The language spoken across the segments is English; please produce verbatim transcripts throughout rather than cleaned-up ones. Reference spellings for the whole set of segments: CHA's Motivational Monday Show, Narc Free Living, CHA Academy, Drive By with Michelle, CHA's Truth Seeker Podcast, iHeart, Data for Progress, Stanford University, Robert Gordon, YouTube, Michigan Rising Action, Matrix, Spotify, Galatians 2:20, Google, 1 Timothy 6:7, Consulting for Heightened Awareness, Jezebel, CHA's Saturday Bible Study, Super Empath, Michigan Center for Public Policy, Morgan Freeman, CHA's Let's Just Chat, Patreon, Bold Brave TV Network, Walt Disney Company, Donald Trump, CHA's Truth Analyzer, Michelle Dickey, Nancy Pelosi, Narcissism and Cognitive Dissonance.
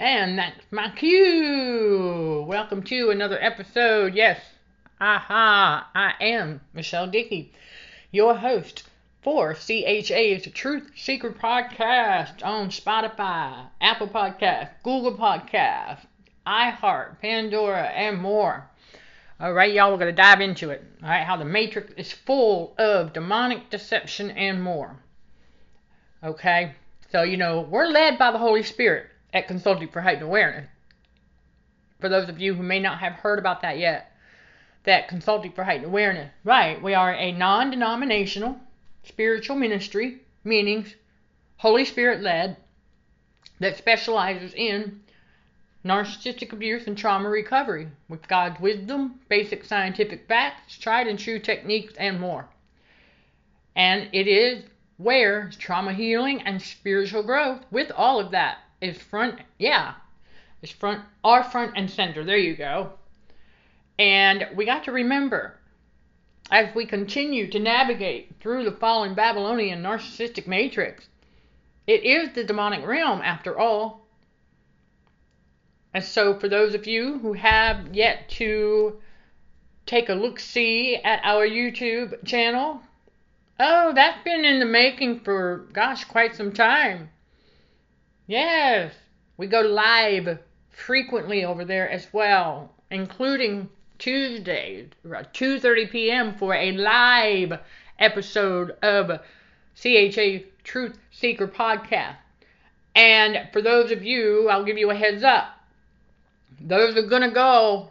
And that's my cue. Welcome to another episode. Yes, aha, I am Michelle Dickey, your host for C H A's Truth Seeker Podcast on Spotify, Apple Podcasts, Google Podcasts, iHeart, Pandora, and more. All right, y'all, we're going to dive into it. All right, how the Matrix is full of demonic deception and more. Okay, so, you know, we're led by the Holy Spirit at Consulting for Heightened Awareness. For those of you who may not have heard about that yet, that Consulting for Heightened Awareness, right, we are a non-denominational spiritual ministry, meaning Holy Spirit led, that specializes in narcissistic abuse and trauma recovery with God's wisdom, basic scientific facts, tried and true techniques, and more. And it is where trauma healing and spiritual growth with all of that is front, yeah, it's front, our front and center. There you go. And we got to remember, as we continue to navigate through the fallen Babylonian narcissistic matrix, it is the demonic realm after all. And so for those of you who have yet to take a look-see at our YouTube channel, oh, that's been in the making for, gosh, quite some time. Yes, we go live frequently over there as well, including Tuesdays, around two thirty p.m. for a live episode of C H A Truth Seeker Podcast. And for those of you, I'll give you a heads up. Those are going to go,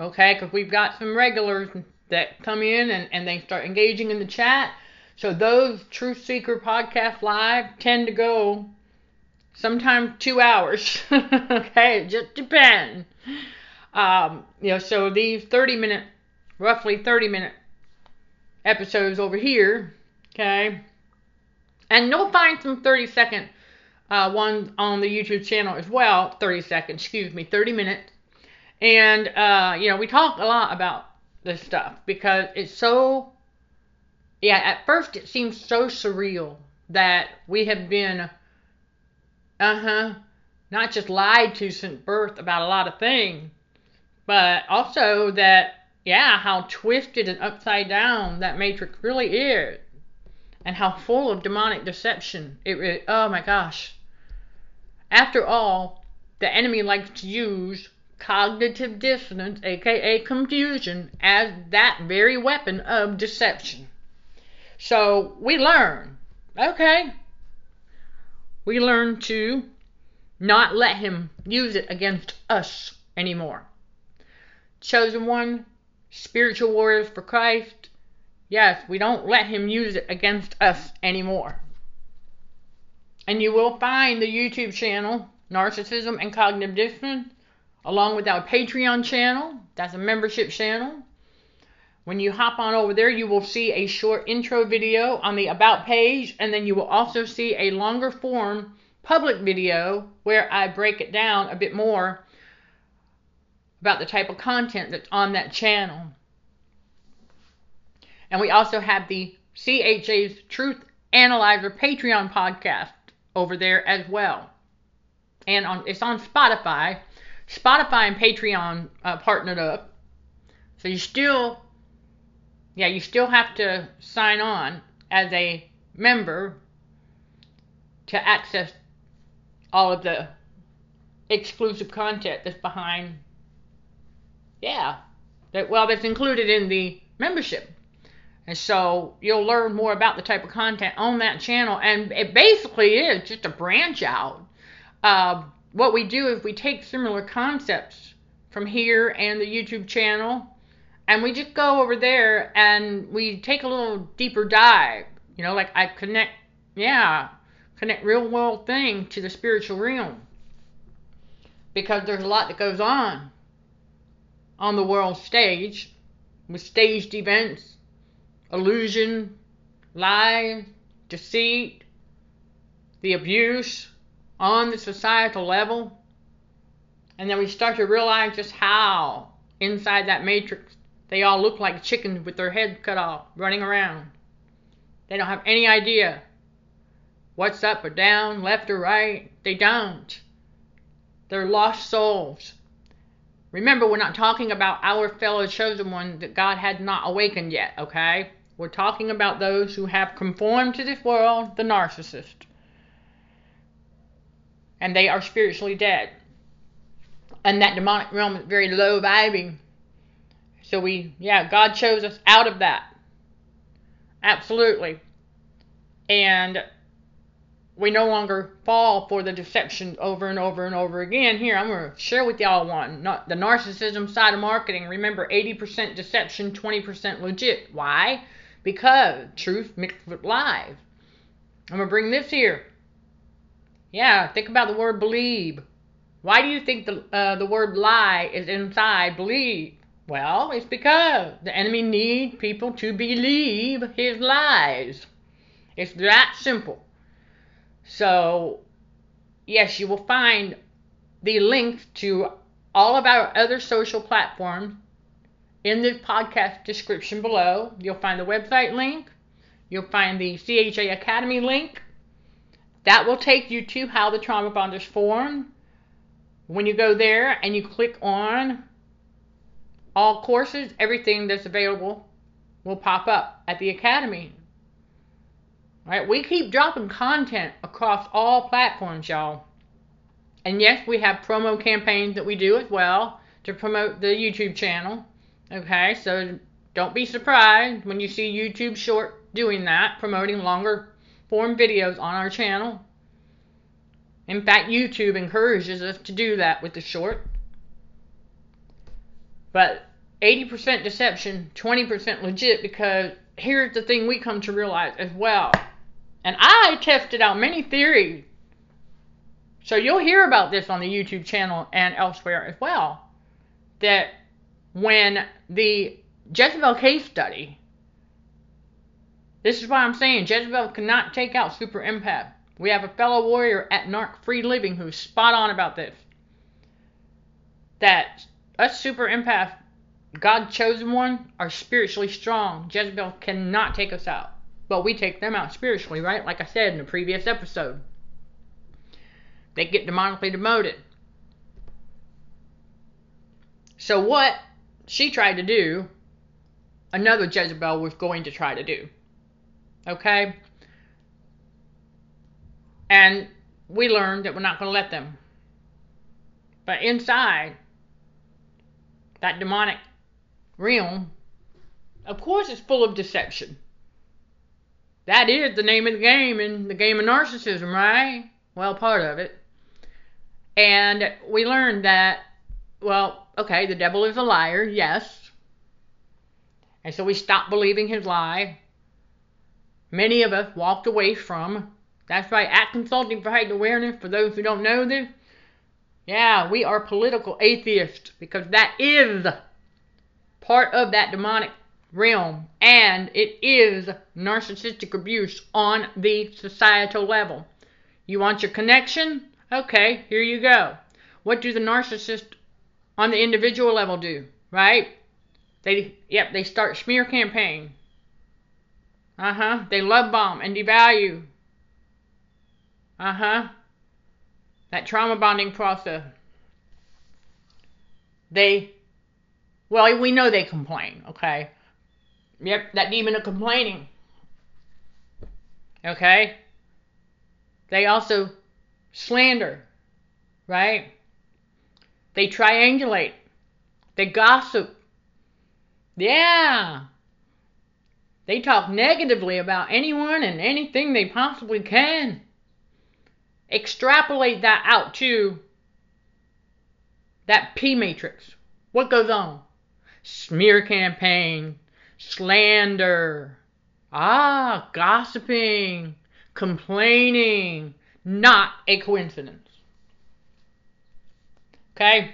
okay, because we've got some regulars that come in and, and they start engaging in the chat. So those Truth Seeker Podcast Live tend to go sometimes two hours, okay, it just depends, um, you know, so these thirty minute, roughly thirty minute episodes over here, okay, and you'll find some thirty second uh, ones on the YouTube channel as well, thirty second, excuse me, thirty minutes, and, uh, you know, we talk a lot about this stuff because it's so, yeah, at first it seems so surreal that we have been Uh-huh. not just lied to since birth about a lot of things, but also that, yeah, how twisted and upside down that matrix really is, and how full of demonic deception it really, oh my gosh. After all, the enemy likes to use cognitive dissonance, aka confusion, as that very weapon of deception. So we learn, okay, we learn to not let him use it against us anymore. Chosen one, spiritual warriors for Christ. Yes, we don't let him use it against us anymore. And you will find the YouTube channel, Narcissism and Cognitive Dissonance, along with our Patreon channel. That's a membership channel. When you hop on over there, you will see a short intro video on the About page, and then you will also see a longer form public video where I break it down a bit more about the type of content that's on that channel. And we also have the C H A's Truth Analyzer Patreon podcast over there as well. And on, it's on Spotify. Spotify and Patreon uh, partnered up. So you still... Yeah, you still have to sign on as a member to access all of the exclusive content that's behind, yeah, that well, that's included in the membership. And so you'll learn more about the type of content on that channel. And it basically is just a branch out. Uh, what we do is we take similar concepts from here and the YouTube channel, and we just go over there and we take a little deeper dive. You know, like I connect, yeah, connect real world thing to the spiritual realm. Because there's a lot that goes on on the world stage with staged events, illusion, lies, deceit, the abuse on the societal level. And then we start to realize just how inside that matrix they all look like chickens with their heads cut off, running around. They don't have any idea what's up or down, left or right. They don't. their lost souls. Remember, we're not talking about our fellow chosen ones that God had not awakened yet, okay? We're talking about those who have conformed to this world, the narcissist. And they are spiritually dead. And that demonic realm is very low vibing. So we, yeah, God chose us out of that. Absolutely. And we no longer fall for the deception over and over and over again. Here, I'm going to share with y'all one. Not the narcissism side of marketing. Remember, eighty percent deception, twenty percent legit. Why? Because truth mixed with lies. I'm going to bring this here. Yeah, think about the word believe. Why do you think the uh, the word lie is inside believe? Well, it's because the enemy needs people to believe his lies. It's that simple. So, yes, you will find the links to all of our other social platforms in the podcast description below. You'll find the website link. You'll find the C H A Academy link. That will take you to How the Trauma Bond is Formed. When you go there and you click on all courses, everything that's available will pop up at the Academy. All right, we keep dropping content across all platforms, y'all. And yes, we have promo campaigns that we do as well to promote the YouTube channel. Okay, so don't be surprised when you see YouTube Short doing that, promoting longer form videos on our channel. In fact, YouTube encourages us to do that with the short. But eighty percent deception, twenty percent legit, because here's the thing we come to realize as well. And I tested out many theories. So you'll hear about this on the YouTube channel and elsewhere as well. That when the Jezebel case study, this is why I'm saying Jezebel cannot take out Super Empath. We have a fellow warrior at Narc Free Living who's spot on about this. That us Super Empath, God chosen one, are spiritually strong. Jezebel cannot take us out. But we take them out spiritually, right? Like I said in the previous episode. They get demonically demoted. So what she tried to do, another Jezebel was going to try to do. Okay? And we learned that we're not going to let them. But inside that demonic realm, of course, it's full of deception. That is the name of the game in the game of narcissism, right? Well, part of it. And we learned that, well, okay, the devil is a liar, yes. And so we stopped believing his lie. Many of us walked away from. That's right, at Consulting for Heightened Awareness, for those who don't know this, yeah, we are political atheists, because that is part of that demonic realm, and it is narcissistic abuse on the societal level. You want your connection? Okay, here you go. What do the narcissist on the individual level do, right? They, yep, they start smear campaign. Uh-huh, they love bomb and devalue. Uh-huh. That trauma bonding process. They, well, we know they complain, okay? Yep, that demon of complaining. Okay? They also slander, right? They triangulate. They gossip. Yeah. They talk negatively about anyone and anything they possibly can. Extrapolate that out to that P matrix. What goes on? Smear campaign, slander, ah, gossiping, complaining. Not a coincidence. Okay?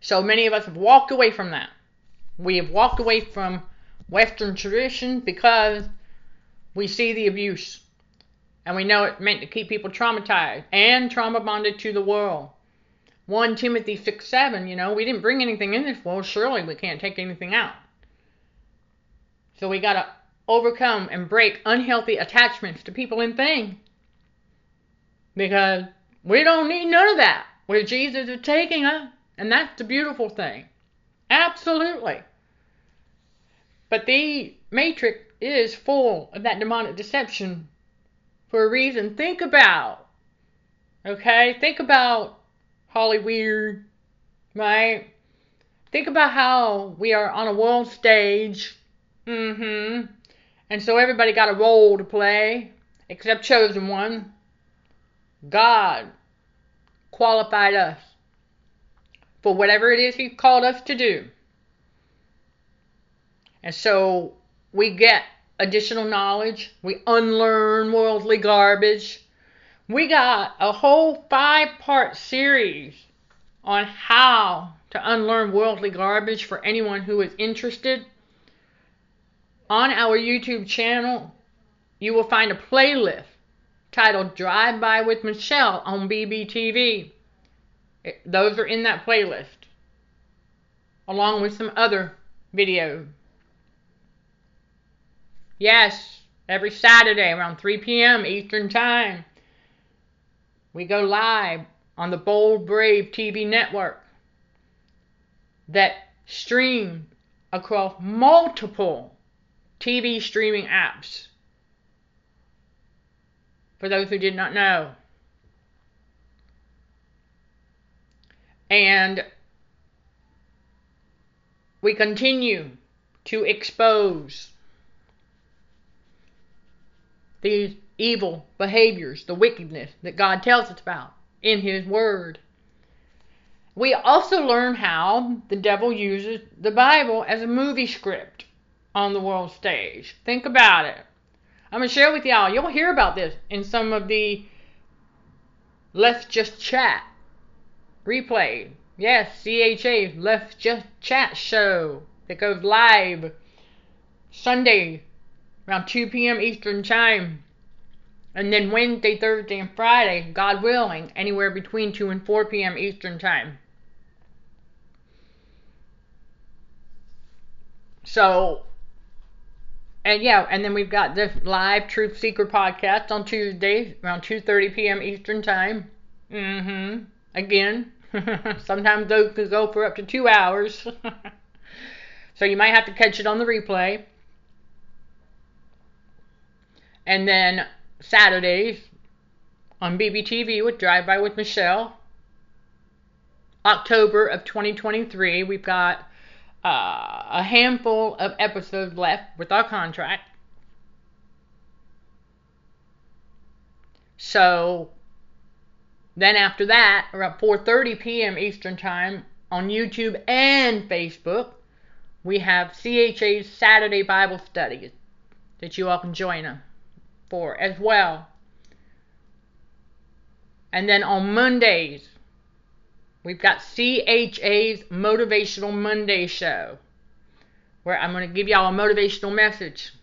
So many of us have walked away from that. We have walked away from Western tradition because we see the abuse. And we know it's meant to keep people traumatized and trauma bonded to the world. First Timothy six seven, you know, we didn't bring anything in this world. Surely we can't take anything out. So we got to overcome and break unhealthy attachments to people and things. Because we don't need none of that. where Jesus is taking us, and that's the beautiful thing. Absolutely. But the matrix is full of that demonic deception for a reason. Think about, okay? Think about Hollywood, right? Think about how we are on a world stage. Mm-hmm. And so everybody got a role to play, except chosen one. God qualified us for whatever it is He called us to do. And so we get additional knowledge. We unlearn worldly garbage. We got a whole five-part series on how to unlearn worldly garbage for anyone who is interested. On our YouTube channel, you will find a playlist titled Drive By with Michelle on B B T V. It, those are in that playlist, along with some other videos. Yes, every Saturday around three p.m. Eastern Time, we go live on the Bold Brave T V Network that streams across multiple T V streaming apps. For those who did not know. And we continue to expose these evil behaviors, the wickedness that God tells us about in His Word. We also learn how the devil uses the Bible as a movie script on the world stage. Think about it. I'm going to share with y'all. You'll hear about this in some of the Let's Just Chat replay. Yes, C H A's Let's Just Chat show that goes live Sunday around two p.m. Eastern Time. And then Wednesday, Thursday, and Friday, God willing, anywhere between two and four p.m. Eastern Time. So... And yeah, and then we've got this live Truth Seeker podcast on Tuesdays around two thirty p.m. Eastern Time. Mm-hmm. Again, sometimes those can go for up to two hours. So you might have to catch it on the replay. And then Saturdays on B B T V with Drive By with Michelle. October of twenty twenty-three, we've got... Uh, a handful of episodes left with our contract. So then after that, around four thirty p.m. Eastern Time on YouTube and Facebook, we have C H A's Saturday Bible Study that you all can join us for as well. And then on Mondays, we've got C H A's Motivational Monday Show, where I'm going to give y'all a motivational message,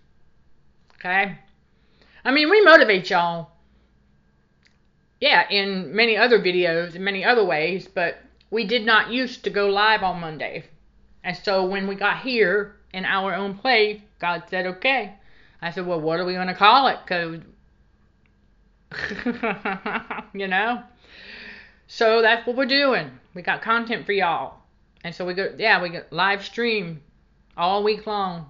okay? I mean, we motivate y'all, yeah, in many other videos, in many other ways, but we did not used to go live on Monday. And so when we got here in our own place, God said, okay. I said, well, what are we going to call it? Because, you know? So that's what we're doing. We got content for y'all. And so we go, yeah, we go live stream all week long.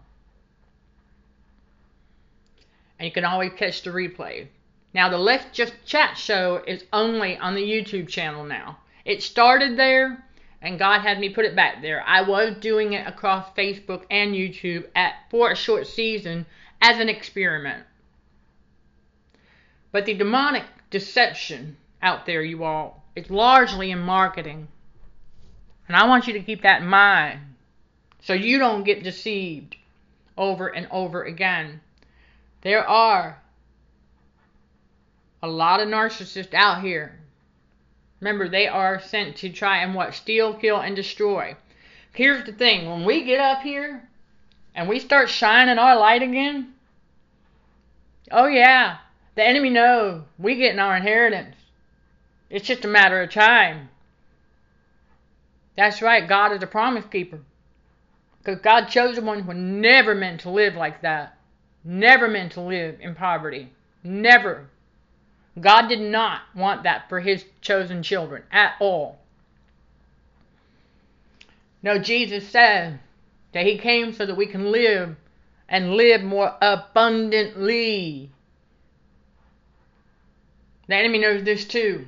And you can always catch the replay. Now the Let's Just Chat show is only on the YouTube channel now. It started there and God had me put it back there. I was doing it across Facebook and YouTube at for a short season as an experiment. But the demonic deception out there, you all, it's largely in marketing. And I want you to keep that in mind so you don't get deceived over and over again. There are a lot of narcissists out here. Remember, they are sent to try and what? Steal, kill, and destroy. Here's the thing. When we get up here and we start shining our light again, oh yeah, the enemy knows we're getting our inheritance. It's just a matter of time. That's right. God is a promise keeper. Because God's chosen ones were never meant to live like that. Never meant to live in poverty. Never. God did not want that for his chosen children at all. No, Jesus said that he came so that we can live and live more abundantly. The enemy knows this too.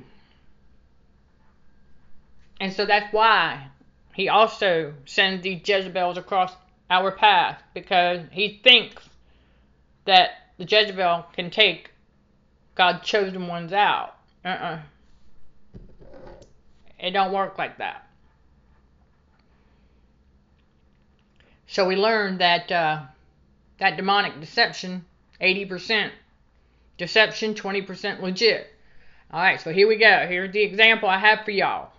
And so that's why he also sends these Jezebels across our path, because he thinks that the Jezebel can take God's chosen ones out. Uh-uh. It don't work like that. So we learned that uh, that demonic deception, eighty percent deception, twenty percent legit. All right, so here we go. Here's the example I have for y'all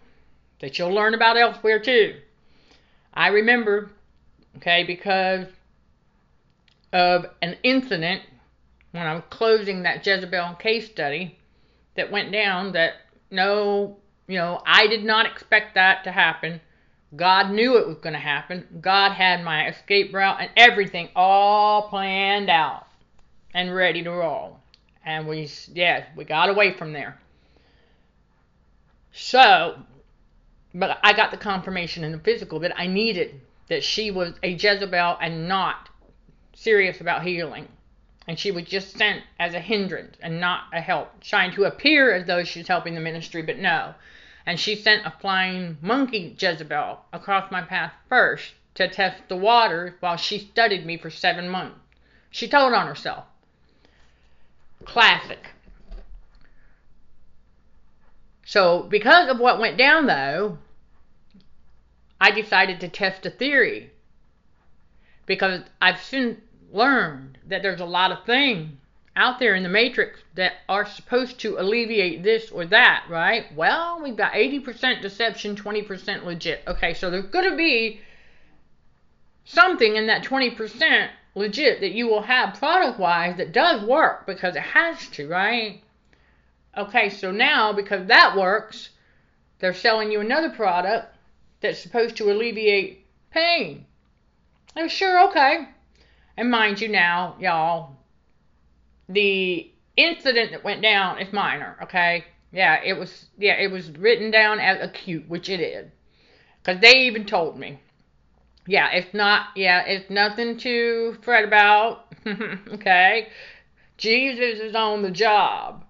that you'll learn about elsewhere too. I remember, okay, because of an incident when I was closing that Jezebel case study that went down, that no, you know, I did not expect that to happen. God knew it was going to happen. God had my escape route and everything all planned out and ready to roll. And we, yeah, we got away from there. So, but I got the confirmation in the physical that I needed, that she was a Jezebel and not serious about healing. And she was just sent as a hindrance and not a help, trying to appear as though she's helping the ministry, but no. And she sent a flying monkey Jezebel across my path first to test the waters while she studied me for seven months. She told on herself. Classic. So because of what went down, though, I decided to test a theory, because I've since learned that there's a lot of things out there in the matrix that are supposed to alleviate this or that, right? Well, we've got eighty percent deception, twenty percent legit. Okay, so there's going to be something in that twenty percent legit that you will have product-wise that does work, because it has to, right? Okay, so now because that works, they're selling you another product that's supposed to alleviate pain. Oh, sure, okay. And mind you now, y'all, the incident that went down is minor, okay? Yeah, it was yeah, it was written down as acute, which it is. Because they even told me. Yeah, it's not, yeah, it's nothing to fret about, okay? Jesus is on the job.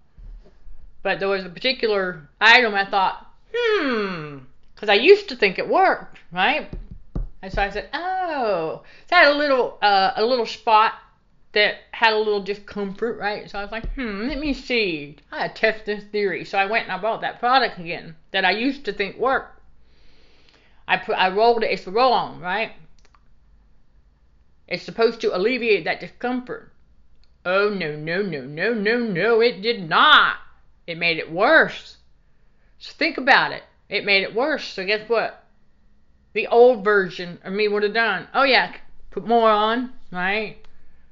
But there was a particular item I thought, hmm, because I used to think it worked, right? And so I said, oh, so I had a little, uh, a little spot that had a little discomfort, right? So I was like, hmm, let me see. I test this theory. So I went and I bought that product again that I used to think worked. I put, I rolled it. It's a roll-on, right? It's supposed to alleviate that discomfort. Oh, no, no, no, no, no, no, it did not. It made it worse. So think about it. It made it worse. So guess what? The old version of me would have done, oh yeah, put more on, right?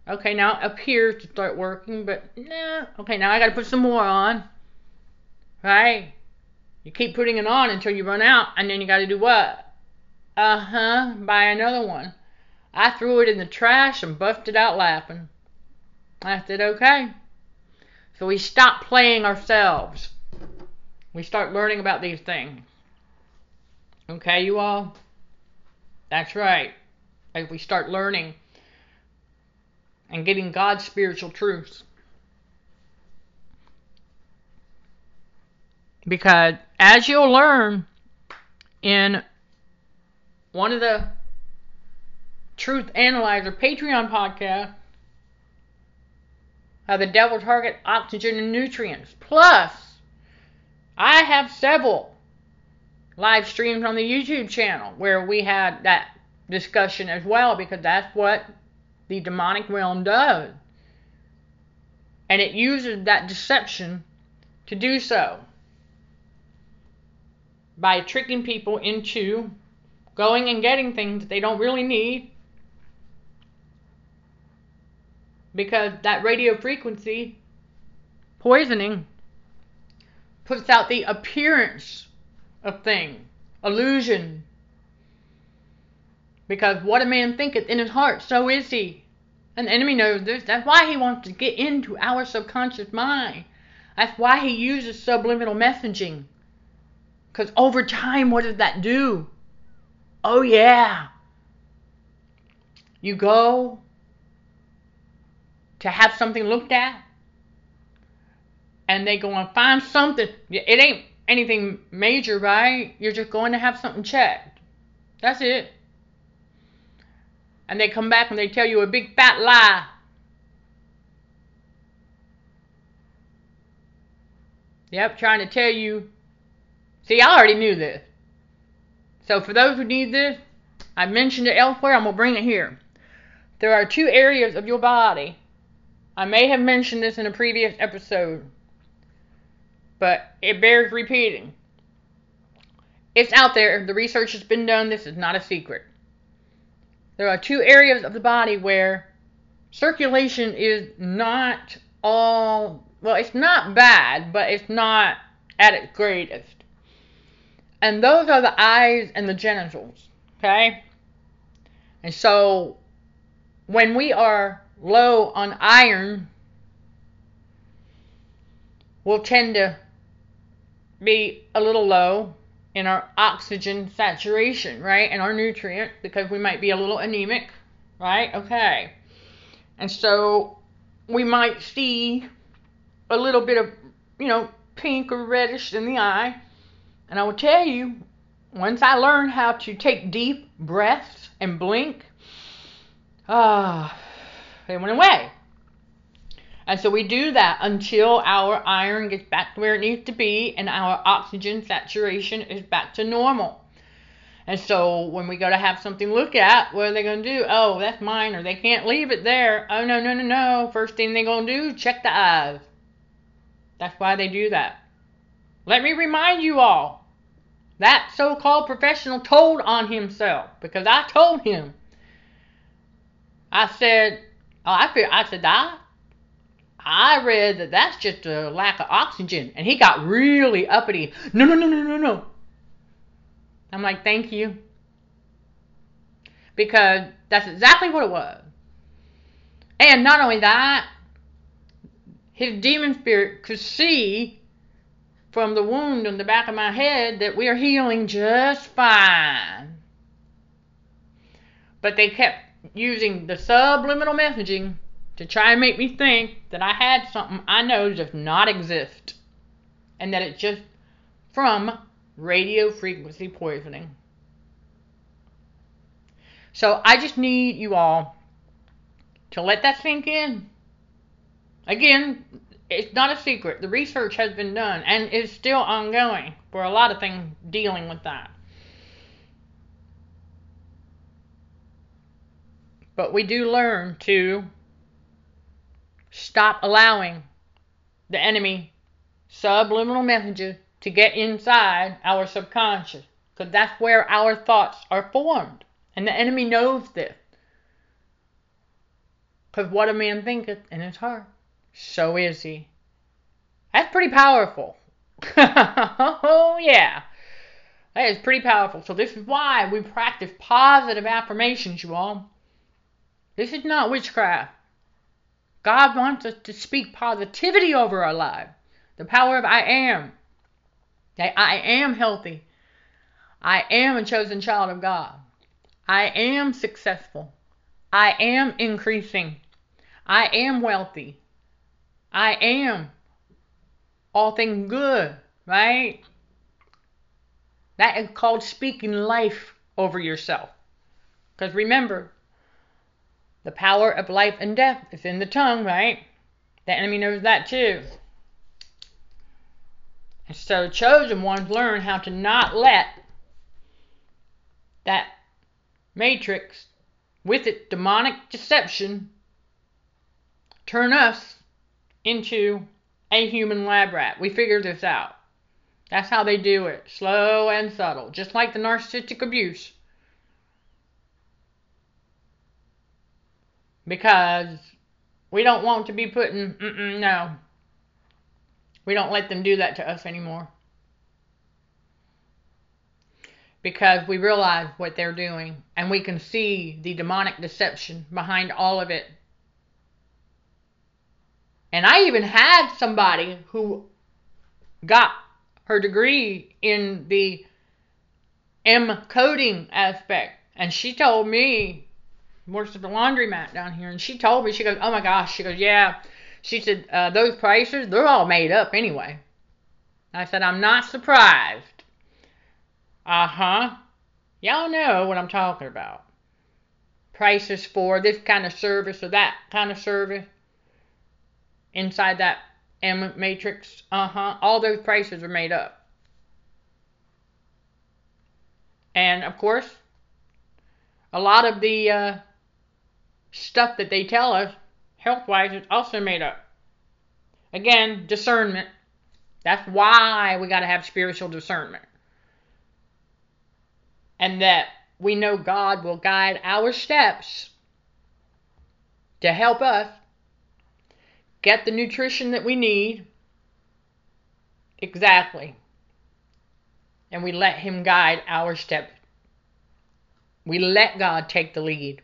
Okay, now it appears to start working, but no. Okay, now I got to put some more on, right? You keep putting it on until you run out, and then you got to do what? Uh-huh, buy another one. I threw it in the trash and busted out laughing. I said, okay. So we stop playing ourselves. We start learning about these things. Okay, you all? That's right. As we start learning and getting God's spiritual truths. Because as you'll learn in one of the Truth Analyzer Patreon podcasts, how the devil targets oxygen and nutrients. Plus, I have several live streams on the YouTube channel where we had that discussion as well, because that's what the demonic realm does, and it uses that deception to do so by tricking people into going and getting things that they don't really need, because that radio frequency poisoning puts out the appearance of thing, illusion. Because what a man thinketh in his heart, so is he. And the enemy knows this. That's why he wants to get into our subconscious mind. That's why he uses subliminal messaging. Because over time, what does that do? Oh, yeah. You go to have something looked at, and they go and find something. It ain't anything major, right? You're just going to have something checked. That's it. And they come back and they tell you a big fat lie. Yep, trying to tell you. See, I already knew this. So for those who need this, I mentioned it elsewhere. I'm going to bring it here. There are two areas of your body. I may have mentioned this in a previous episode, but it bears repeating. It's out there. The research has been done. This is not a secret. There are two areas of the body where circulation is not all, well, it's not bad, but it's not at its greatest. And those are the eyes and the genitals, okay? And so when we are low on iron, we'll tend to be a little low in our oxygen saturation, right? And our nutrient, because we might be a little anemic, right? Okay. And so we might see a little bit of, you know, pink or reddish in the eye. And I will tell you, once I learned how to take deep breaths and blink, ah, uh, they went away. And so we do that until our iron gets back to where it needs to be and our oxygen saturation is back to normal. And so when we go to have something look at, what are they going to do? Oh, that's minor. They can't leave it there. Oh, no, no, no, no. First thing they're going to do, check the eyes. That's why they do that. Let me remind you all, that so-called professional told on himself, because I told him. I said, oh, I feel I should die. I read that that's just a lack of oxygen. And he got really uppity. No, no, no, no, no, no. I'm like, thank you. Because that's exactly what it was. And not only that, his demon spirit could see from the wound on the back of my head that we are healing just fine. But they kept using the subliminal messaging to try and make me think that I had something I know does not exist. And that it's just from radio frequency poisoning. So I just need you all to let that sink in. Again, it's not a secret. The research has been done and is still ongoing for a lot of things dealing with that. But we do learn to stop allowing the enemy subliminal messages to get inside our subconscious, because that's where our thoughts are formed. And the enemy knows this. Because what a man thinketh in his heart, so is he. That's pretty powerful. Oh, yeah. That is pretty powerful. So this is why we practice positive affirmations, you all. This is not witchcraft. God wants us to speak positivity over our lives. The power of I am. That I am healthy. I am a chosen child of God. I am successful. I am increasing. I am wealthy. I am all things good, right? That is called speaking life over yourself. Because remember, the power of life and death is in the tongue, right? The enemy knows that too. And so chosen ones learn how to not let that matrix with its demonic deception turn us into a human lab rat. We figured this out. That's how they do it. Slow and subtle. Just like the narcissistic abuse. Because we don't want to be put in, mm-mm, no. We don't let them do that to us anymore. Because we realize what they're doing. And we can see the demonic deception behind all of it. And I even had somebody who got her degree in the M coding aspect. And she told me, works at the laundromat down here, and she told me, she goes, oh my gosh, she goes, yeah. She said, uh, those prices, they're all made up anyway. I said, I'm not surprised. Uh-huh. Y'all know what I'm talking about. Prices for this kind of service or that kind of service. Inside that M matrix. Uh-huh. All those prices are made up. And, of course, a lot of the uh, stuff that they tell us, health-wise, is also made up. Again, discernment. That's why we got to have spiritual discernment. And that we know God will guide our steps to help us get the nutrition that we need. Exactly. And we let Him guide our steps. We let God take the lead.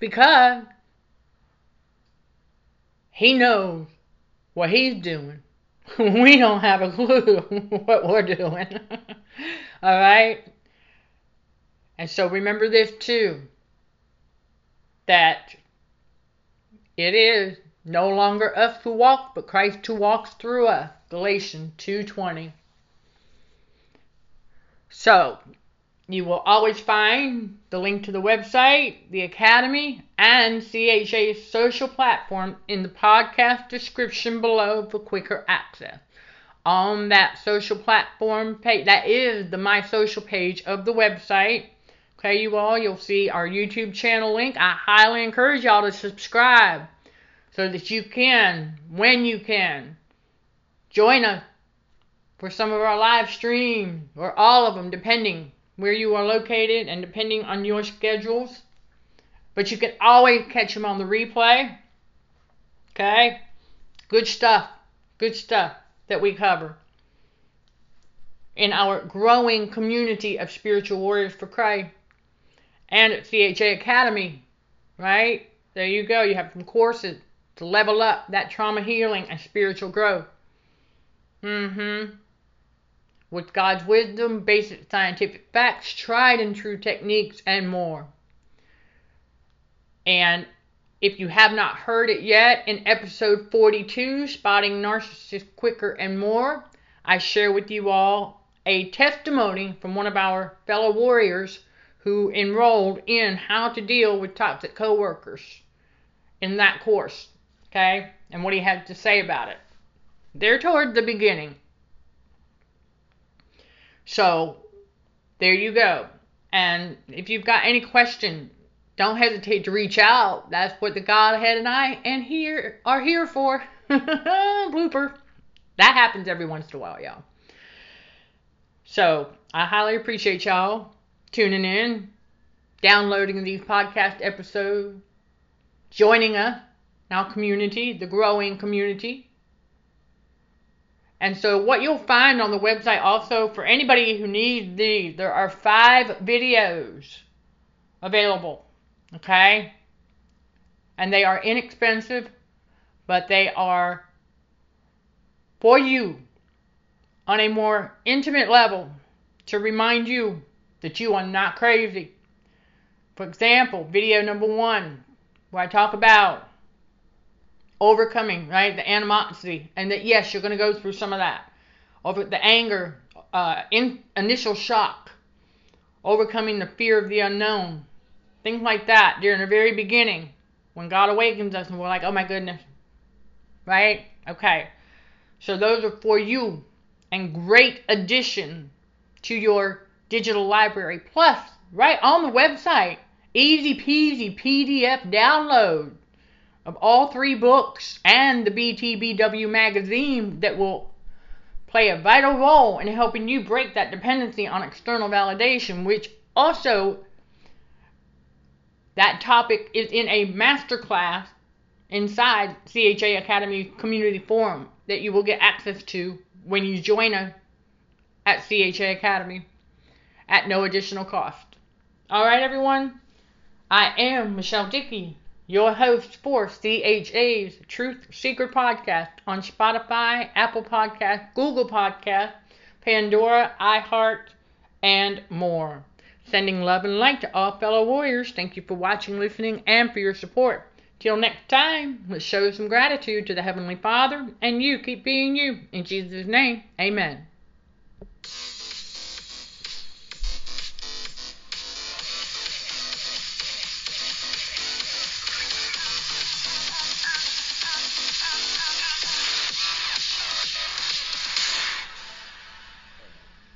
Because He knows what He's doing. We don't have a clue what we're doing. All right? And so remember this too, that it is no longer us who walk, but Christ who walks through us. Galatians two twenty. So, you will always find the link to the website, the Academy, and C H A's social platform in the podcast description below for quicker access. On that social platform page, that is the My Social page of the website. Okay, you all, you'll see our YouTube channel link. I highly encourage y'all to subscribe so that you can, when you can, join us for some of our live streams, or all of them, depending where you are located and depending on your schedules. But you can always catch them on the replay. Okay? Good stuff. Good stuff that we cover in our growing community of spiritual warriors for Christ and at C H A Academy. Right? There you go. You have some courses to level up that trauma healing and spiritual growth. Mm-hmm. With God's wisdom, basic scientific facts, tried and true techniques, and more. And if you have not heard it yet, in episode forty-two, Spotting Narcissists Quicker and More, I share with you all a testimony from one of our fellow warriors who enrolled in how to deal with toxic coworkers in that course, okay, and what he had to say about it. They're toward the beginning. So, there you go. And if you've got any question, don't hesitate to reach out. That's what the Godhead and I and here are here for. Blooper. That happens every once in a while, y'all. So, I highly appreciate y'all tuning in, downloading these podcast episodes, joining us in our community, the growing community. And so what you'll find on the website also, for anybody who needs these, there are five videos available, okay? And they are inexpensive, but they are for you on a more intimate level to remind you that you are not crazy. For example, video number one, where I talk about overcoming, right, the animosity, and that yes, you're going to go through some of that, over the anger, uh, in, initial shock, overcoming the fear of the unknown, things like that during the very beginning when God awakens us and we're like, oh my goodness, right? Okay, so those are for you and great addition to your digital library. Plus, right on the website, easy peasy P D F download of all three books and the B T B W magazine that will play a vital role in helping you break that dependency on external validation, which also, that topic is in a masterclass inside C H A Academy Community Forum that you will get access to when you join us at C H A Academy at no additional cost. All right, everyone. I am Michelle Dickey, your host for C H A's Truth Seeker Podcast on Spotify, Apple Podcasts, Google Podcasts, Pandora, iHeart, and more. Sending love and light to all fellow warriors. Thank you for watching, listening, and for your support. Till next time, let's show some gratitude to the Heavenly Father, and you keep being you. In Jesus' name, amen.